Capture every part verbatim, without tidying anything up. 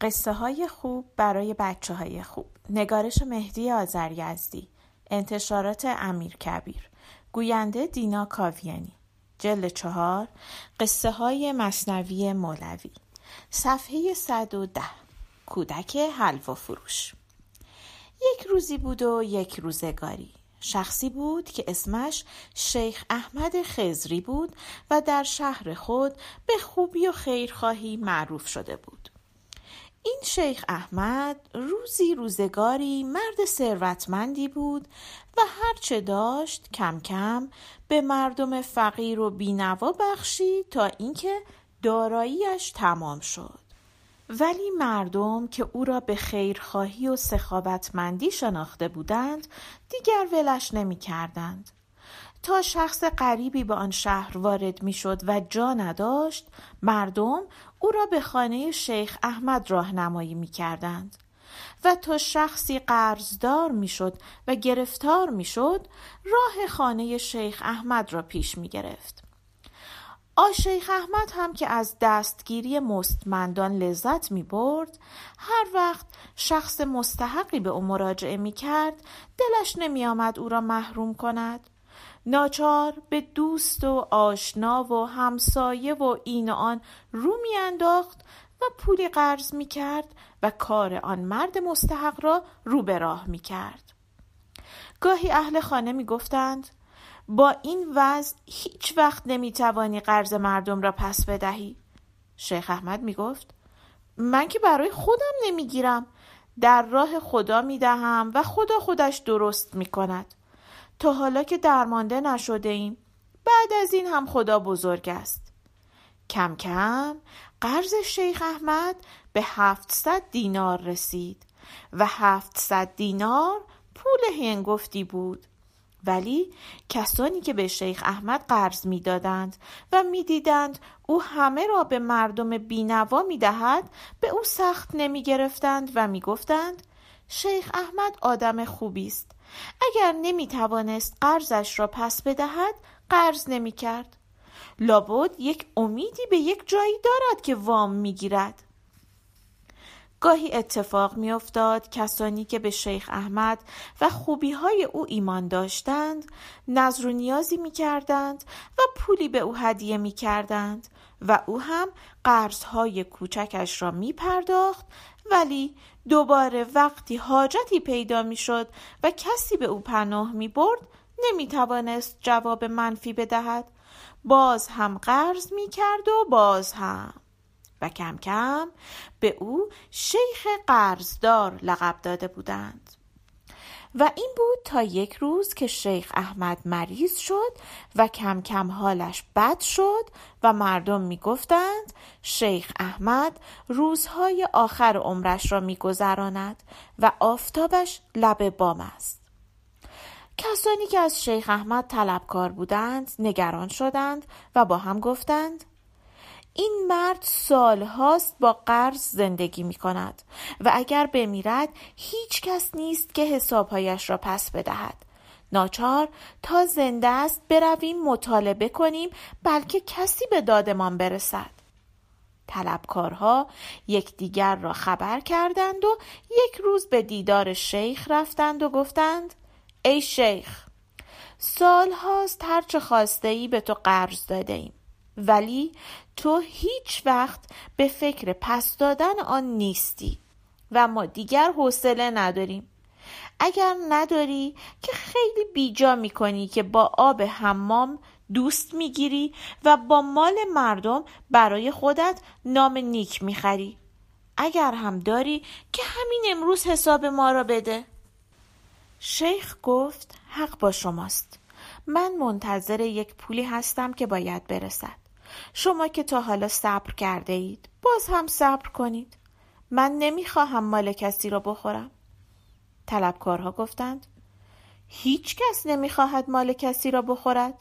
قصه های خوب برای بچه های خوب، نگارش مهدی آذریزدی، انتشارات امیرکبیر، گوینده دینا کاویانی، جلد چهار، قصه های مثنوی مولوی، صفحه صد و ده. کودک حلوا فروش. یک روزی بود و یک روزگاری. شخصی بود که اسمش شیخ احمد خزری بود و در شهر خود به خوبی و خیرخواهی معروف شده بود. این شیخ احمد روزی روزگاری مرد ثروتمندی بود و هرچه داشت کم کم به مردم فقیر و بینوا بخشید تا اینکه داراییش تمام شد. ولی مردم که او را به خیرخواهی و سخاوتمندی شناخته بودند دیگر ولش نمی کردند. تا شخص غریبی به آن شهر وارد می شد و جا نداشت، مردم او را به خانه شیخ احمد راهنمایی می کردند. و تا شخصی قرضدار می شد و گرفتار می شد، راه خانه شیخ احمد را پیش می گرفت. آ شیخ احمد هم که از دستگیری مستمندان لذت می برد، هر وقت شخص مستحقی به او مراجعه می کرد، دلش نمی آمد او را محروم کند. ناچار به دوست و آشنا و همسایه و این و آن رو می انداخت و پولی قرض می کرد و کار آن مرد مستحق را رو به راه می کرد. گاهی اهل خانه می گفتند با این وضع هیچ وقت نمی توانی قرض مردم را پس بدهی. شیخ احمد می گفت من که برای خودم نمی گیرم، در راه خدا می دهم و خدا خودش درست می کند. تا حالا که درمانده نشده ایم، بعد از این هم خدا بزرگ است. کم کم قرض شیخ احمد به هفتصد دینار رسید و هفتصد دینار پول هنگفتی بود. ولی کسانی که به شیخ احمد قرض می دادند و می دیدند او همه را به مردم بینوا می دهد، به او سخت نمی گرفتند و می گفتند شیخ احمد آدم خوبی است. اگر نمی توانست قرضش را پس بدهد، قرض نمی کرد. لابد یک امیدی به یک جایی دارد که وام می گیرد. گاهی اتفاق می افتاد کسانی که به شیخ احمد و خوبی‌های او ایمان داشتند نظر و نیازی می کردند و پولی به او هدیه می کردند و او هم قرض‌های کوچکش را می پرداخت. ولی دوباره وقتی حاجتی پیدا می شد و کسی به او پناه می برد، نمی توانست جواب منفی بدهد. باز هم قرض می کرد و باز هم. و کم کم به او شیخ قرضدار لقب داده بودند. و این بود تا یک روز که شیخ احمد مریض شد و کم کم حالش بد شد و مردم می گفتند شیخ احمد روزهای آخر عمرش را می گذراند و آفتابش لب بام است. کسانی که از شیخ احمد طلبکار بودند نگران شدند و با هم گفتند این مرد سالهاست با قرض زندگی می کند و اگر بمیرد هیچ کس نیست که حسابهایش را پس بدهد. ناچار تا زنده است برویم مطالبه کنیم، بلکه کسی به دادمان برسد. طلبکارها یکدیگر را خبر کردند و یک روز به دیدار شیخ رفتند و گفتند ای شیخ، سالهاست هرچه خواسته‌ای به تو قرض داده ایم، ولی تو هیچ وقت به فکر پس دادن آن نیستی و ما دیگر حوصله نداریم. اگر نداری که خیلی بیجا میکنی که با آب حمام دوست میگیری و با مال مردم برای خودت نام نیک میخری. اگر هم داری که همین امروز حساب ما را بده. شیخ گفت حق با شماست. من منتظر یک پولی هستم که باید برسد. شما که تا حالا صبر کرده اید، باز هم صبر کنید. من نمیخواهم مال کسی را بخورم. طلبکارها گفتند هیچ کس نمیخواهد مال کسی را بخورد،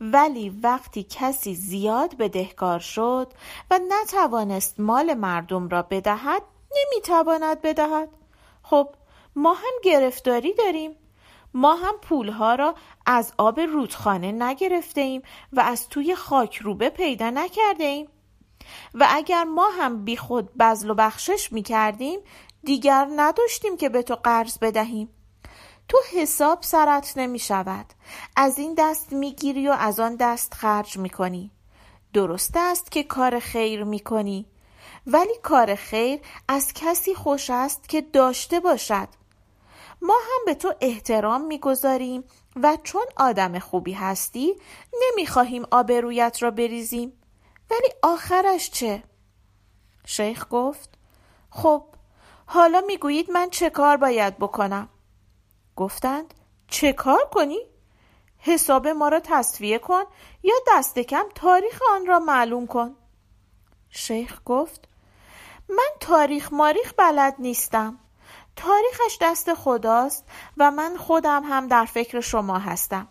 ولی وقتی کسی زیاد بدهکار شد و نتوانست مال مردم را بدهد، نمیتواند بدهد. خب ما هم گرفتاری داریم. ما هم پولها را از آب رودخانه نگرفته ایم و از توی خاک روبه پیدا نکرده ایم. و اگر ما هم بی خود بذل و بخشش می کردیم دیگر نداشتیم که به تو قرض بدهیم. تو حساب سرت نمی شود. از این دست می گیری و از آن دست خرج می کنی. درست است که کار خیر می کنی. ولی کار خیر از کسی خوش است که داشته باشد. ما هم به تو احترام می گذاریم و چون آدم خوبی هستی نمی خواهیم آبرویت را بریزیم. ولی آخرش چه؟ شیخ گفت خب حالا می گویید من چه کار باید بکنم؟ گفتند چه کار کنی؟ حساب ما را تصفیه کن یا دست کم تاریخ آن را معلوم کن. شیخ گفت من تاریخ ماریخ بلد نیستم. تاریخش دست خداست و من خودم هم در فکر شما هستم.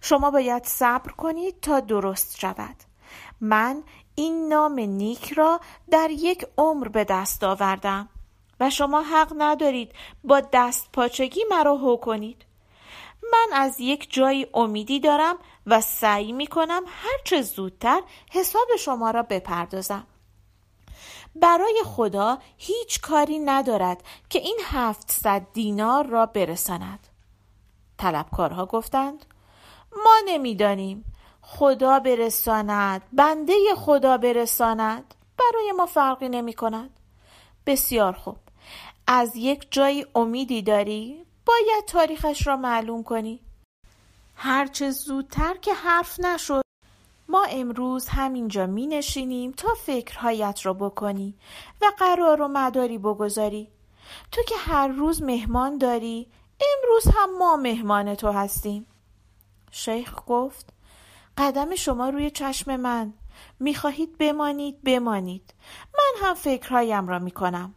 شما باید صبر کنید تا درست شود. من این نام نیک را در یک عمر به دست آوردم و شما حق ندارید با دست پاچگی مرا هو کنید. من از یک جایی امیدی دارم و سعی می کنم هرچه زودتر حساب شما را بپردازم. برای خدا هیچ کاری ندارد که این هفتصد دینار را برساند. طلبکارها گفتند ما نمیدانیم. خدا برساند، بنده خدا برساند، برای ما فرقی نمی کند. بسیار خوب، از یک جایی امیدی داری؟ باید تاریخش را معلوم کنی. هرچه زودتر که حرف نشد. ما امروز همینجا می نشینیم تا فکرهایت را بکنی و قرار و مداری بگذاری. تو که هر روز مهمان داری، امروز هم ما مهمان تو هستیم. شیخ گفت قدم شما روی چشم من. می خواهید بمانید بمانید. من هم فکرهایم را می کنم.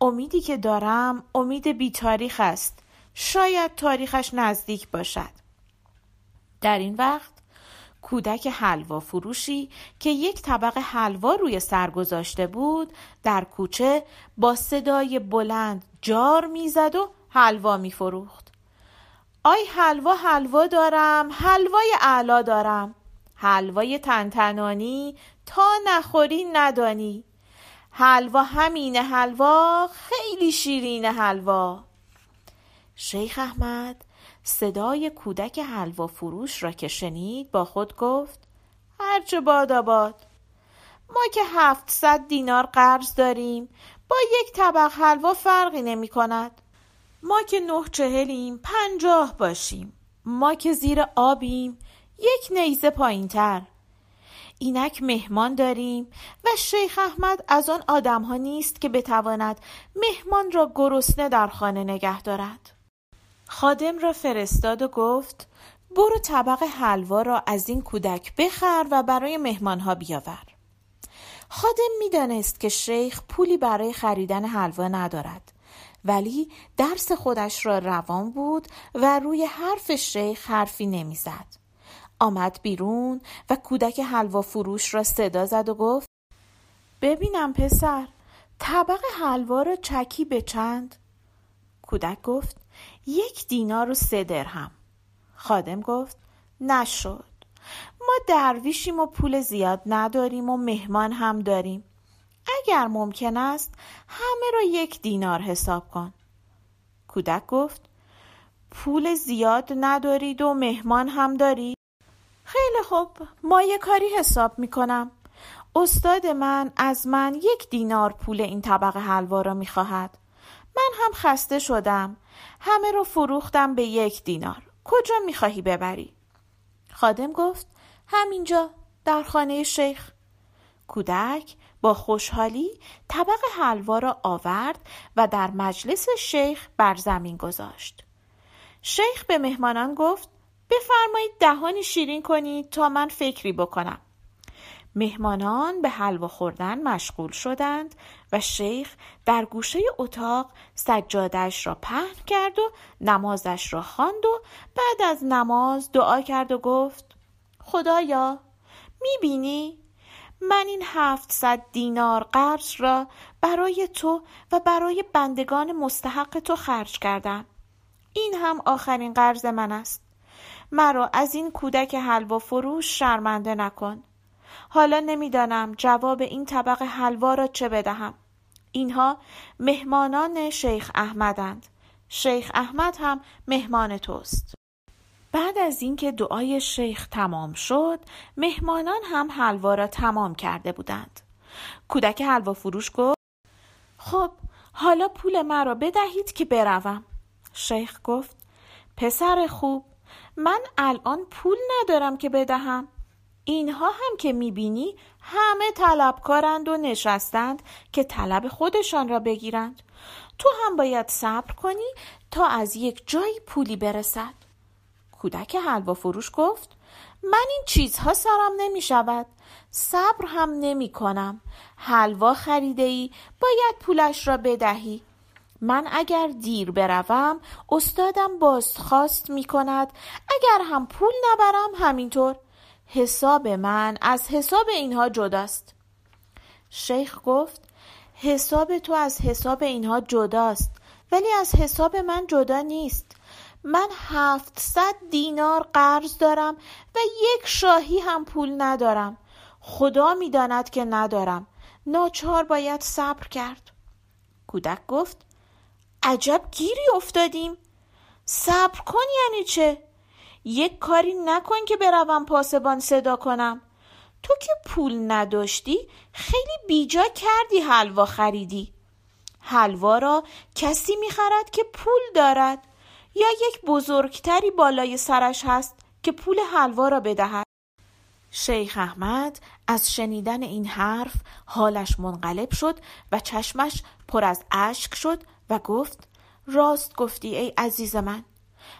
امیدی که دارم امید بی تاریخ است. شاید تاریخش نزدیک باشد. در این وقت کودک حلوا فروشی که یک طبق حلوا روی سر گذاشته بود در کوچه با صدای بلند جار میزد و حلوا میفروخت. آی حلوا حلوا دارم، حلوای اعلا دارم، حلوای تنتنانی تا نخوری ندانی، حلوا همینه، حلوا خیلی شیرینه، حلوا. شیخ احمد صدای کودک حلوا فروش را که شنید با خود گفت هرچه باد آباد. ما که هفتصد دینار قرض داریم، با یک طبق حلوا فرقی نمی کند. ما که نه چهلیم، پنجاه باشیم. ما که زیر آبیم، یک نیزه پایین تر. اینک مهمان داریم و شیخ احمد از آن آدم ها نیست که بتواند مهمان را گرسنه در خانه نگه دارد. خادم را فرستاد و گفت برو طبق حلوا را از این کودک بخر و برای مهمان ها بیاور. خادم میدانست که شیخ پولی برای خریدن حلوا ندارد، ولی درس خودش را روان بود و روی حرف شیخ حرفی نمیزد. آمد بیرون و کودک حلوا فروش را صدا زد و گفت ببینم پسر، طبق حلوا را چکی به چند؟ کودک گفت یک دینار و سه درهم. خادم گفت نشد، ما درویشیم و پول زیاد نداریم و مهمان هم داریم. اگر ممکن است همه را یک دینار حساب کن. کودک گفت پول زیاد ندارید و مهمان هم دارید؟ خیلی خوب، ما یک کاری حساب می کنم. استاد من از من یک دینار پول این طبق حلوا را می خواهد. من هم خسته شدم، همه رو فروختم به یک دینار. کجا میخواهی ببری؟ خادم گفت همینجا در خانه شیخ. کودک با خوشحالی طبق حلوا را آورد و در مجلس شیخ بر زمین گذاشت. شیخ به مهمانان گفت بفرمایید دهانی شیرین کنید تا من فکری بکنم. مهمانان به حلوا خوردن مشغول شدند و شیخ در گوشه اتاق سجاده‌اش را پهن کرد و نمازش را خواند و بعد از نماز دعا کرد و گفت خدایا میبینی؟ من این هفتصد دینار قرض را برای تو و برای بندگان مستحق تو خرج کردم. این هم آخرین قرض من است. مرا از این کودک حلوا فروش شرمنده نکن. حالا نمیدانم جواب این طبق حلوا را چه بدهم. اینها مهمانان شیخ احمدند. شیخ احمد هم مهمان توست. بعد از اینکه دعای شیخ تمام شد، مهمانان هم حلوا را تمام کرده بودند. کودک حلوا فروش گفت: خب، حالا پول مرا بدهید که بروم. شیخ گفت: پسر خوب، من الان پول ندارم که بدهم. اینها هم که میبینی همه طلبکارند و نشستند که طلب خودشان را بگیرند. تو هم باید صبر کنی تا از یک جایی پولی برسد. کودک حلوا فروش گفت: من این چیزها سرم نمی شود. صبر هم نمی کنم. حلوا خریده ای باید پولش را بدهی. من اگر دیر بروم استادم بازخواست می کند. اگر هم پول نبرم همینطور. حساب من از حساب اینها جداست. شیخ گفت: حساب تو از حساب اینها جداست، ولی از حساب من جدا نیست. من هفتصد دینار قرض دارم و یک شاهی هم پول ندارم. خدا می داند که ندارم. ناچار باید صبر کرد. کودک گفت: عجب گیری افتادیم. صبر کن یعنی چه؟ یک کاری نکن که بروم پاسبان صدا کنم. تو که پول نداشتی خیلی بیجا کردی حلوا خریدی. حلوا را کسی میخرد که پول دارد یا یک بزرگتری بالای سرش هست که پول حلوا را بدهد. شیخ احمد از شنیدن این حرف حالش منقلب شد و چشمش پر از اشک شد و گفت: راست گفتی ای عزیز من.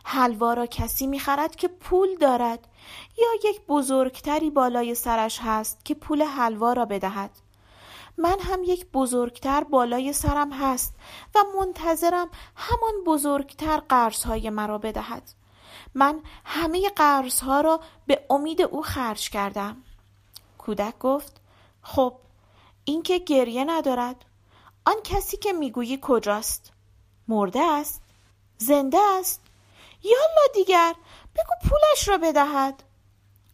حلوا را کسی میخرد که پول دارد یا یک بزرگتری بالای سرش هست که پول حلوا را بدهد. من هم یک بزرگتر بالای سرم هست و منتظرم همان بزرگتر قرضهای مرا بدهد. من همه قرضها را به امید او خرج کردم. کودک گفت: خب، این که گریه ندارد. آن کسی که میگویی کجاست؟ مرده است؟ زنده است؟ یالا دیگر، بگو پولش را بدهد.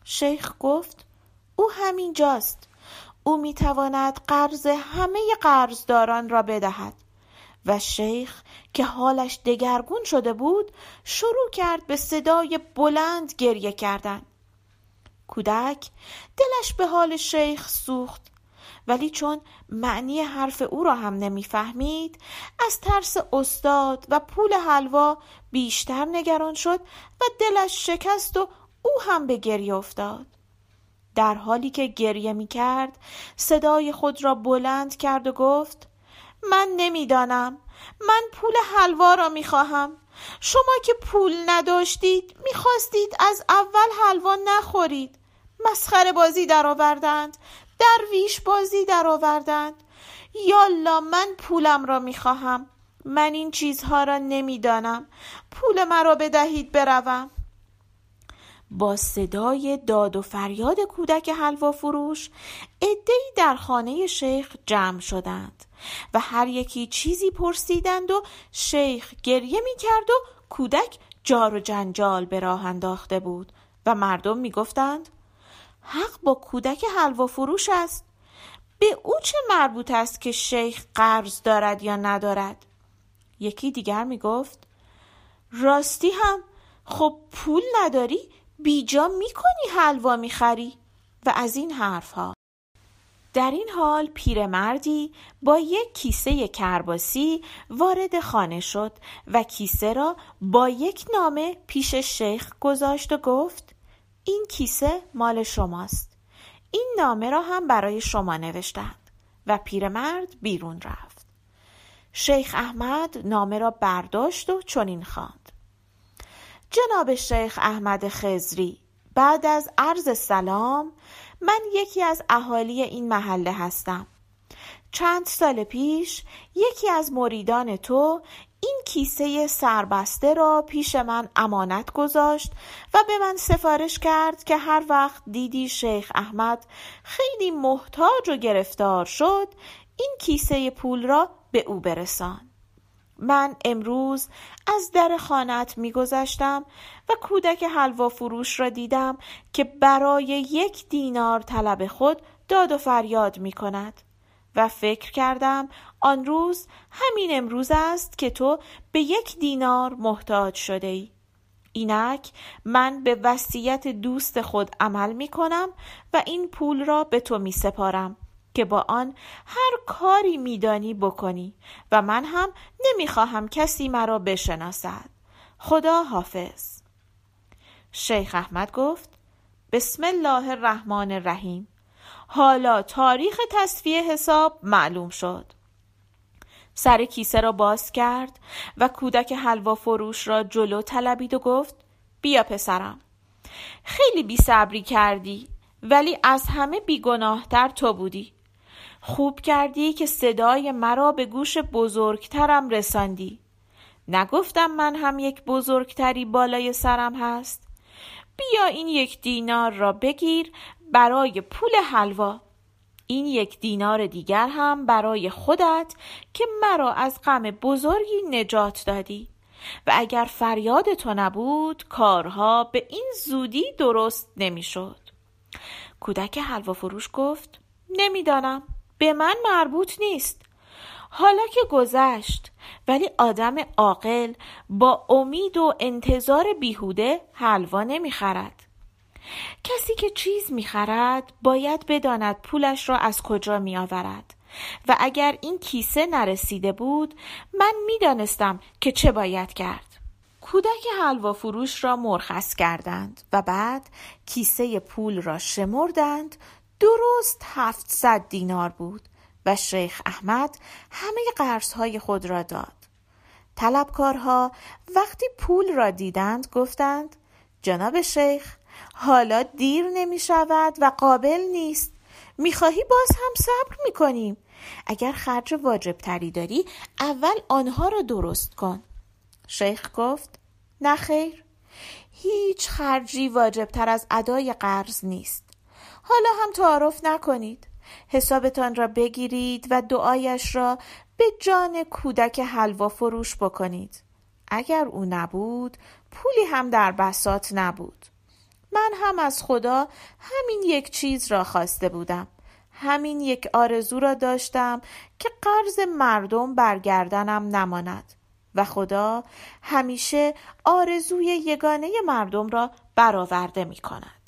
شیخ گفت: او همین جاست. او میتواند قرض همه قرضداران را بدهد. و شیخ که حالش دگرگون شده بود شروع کرد به صدای بلند گریه کردن. کودک دلش به حال شیخ سوخت، ولی چون معنی حرف او را هم نمیفهمید، از ترس استاد و پول حلوا بیشتر نگران شد و دلش شکست و او هم به گریه افتاد. در حالی که گریه میکرد صدای خود را بلند کرد و گفت: من نمیدانم. من پول حلوا را میخواهم. شما که پول نداشتید میخواستید از اول حلوا نخورید. مسخره بازی در آوردند، درویش بازی در آوردند. یالا، من پولم را میخواهم. من این چیزها را نمیدانم. پول مرا بدهید بروم. با صدای داد و فریاد کودک حلوا فروش عده‌ای در خانه شیخ جمع شدند و هر یکی چیزی پرسیدند و شیخ گریه میکرد و کودک جار و جنجال به راه انداخته بود و مردم میگفتند: حق با کودک حلوا فروش است. به او چه مربوط است که شیخ قرض دارد یا ندارد؟ یکی دیگر میگفت: راستی هم، خب پول نداری بیجا میکنی حلوا میخری. و از این حرفها. در این حال پیرمردی با یک کیسه کرباسی وارد خانه شد و کیسه را با یک نامه پیش شیخ گذاشت و گفت: این کیسه مال شماست. این نامه را هم برای شما نوشتند. و پیرمرد بیرون رفت. شیخ احمد نامه را برداشت و چنین خواند: جناب شیخ احمد خزری، بعد از عرض سلام، من یکی از اهالی این محله هستم. چند سال پیش یکی از مریدان تو این کیسه سربسته را پیش من امانت گذاشت و به من سفارش کرد که هر وقت دیدی شیخ احمد خیلی محتاج و گرفتار شد، این کیسه پول را به او برسان. من امروز از در خانه‌ات می‌گذشتم و کودک حلوا فروش را دیدم که برای یک دینار طلب خود داد و فریاد می‌کند و فکر کردم آن روز همین امروز است که تو به یک دینار محتاج شده‌ای. اینک من به وصیت دوست خود عمل می‌کنم و این پول را به تو می‌سپارم که با آن هر کاری می‌دانی بکنی و من هم نمی‌خواهم کسی مرا بشناسد. خدا حافظ. شیخ احمد گفت بسم الله الرحمن الرحیم. حالا تاریخ تصفیه حساب معلوم شد. سر کیسه را باز کرد و کودک حلوا فروش را جلو طلبید و گفت بیا پسرم، خیلی بی‌صبری کردی ولی از همه بیگناهتر تو بودی. خوب کردی که صدای مرا به گوش بزرگترم رساندی. نگفتم من هم یک بزرگتری بالای سرم هست؟ بیا این یک دینار را بگیر برای پول حلوا. این یک دینار دیگر هم برای خودت که مرا از غم بزرگی نجات دادی و اگر فریاد تو نبود کارها به این زودی درست نمی‌شد. کودک حلوا فروش گفت نمیدانم، به من مربوط نیست. حالا که گذشت، ولی آدم عاقل با امید و انتظار بیهوده حلوا نمیخرد. کسی که چیز میخرد باید بداند پولش را از کجا میآورد و اگر این کیسه نرسیده بود من میدانستم که چه باید کرد. کودک حلوا فروش را مرخص کردند و بعد کیسه پول را شمردند. درست هفتصد دینار بود و شیخ احمد همه قرضهای خود را داد. طلبکارها وقتی پول را دیدند گفتند جناب شیخ، حالا دیر نمی شود و قابل نیست. می خواهی باز هم صبر می کنیم. اگر خرج واجب تری داری اول آنها را درست کن. شیخ گفت نه خیر، هیچ خرجی واجب تر از ادای قرض نیست. حالا هم تعارف نکنید، حسابتان را بگیرید و دعایش را به جان کودک حلوا فروش بکنید. اگر او نبود پولی هم در بساط نبود. من هم از خدا همین یک چیز را خواسته بودم، همین یک آرزو را داشتم که قرض مردم برگردنم نماند و خدا همیشه آرزوی یگانه مردم را برآورده می کند.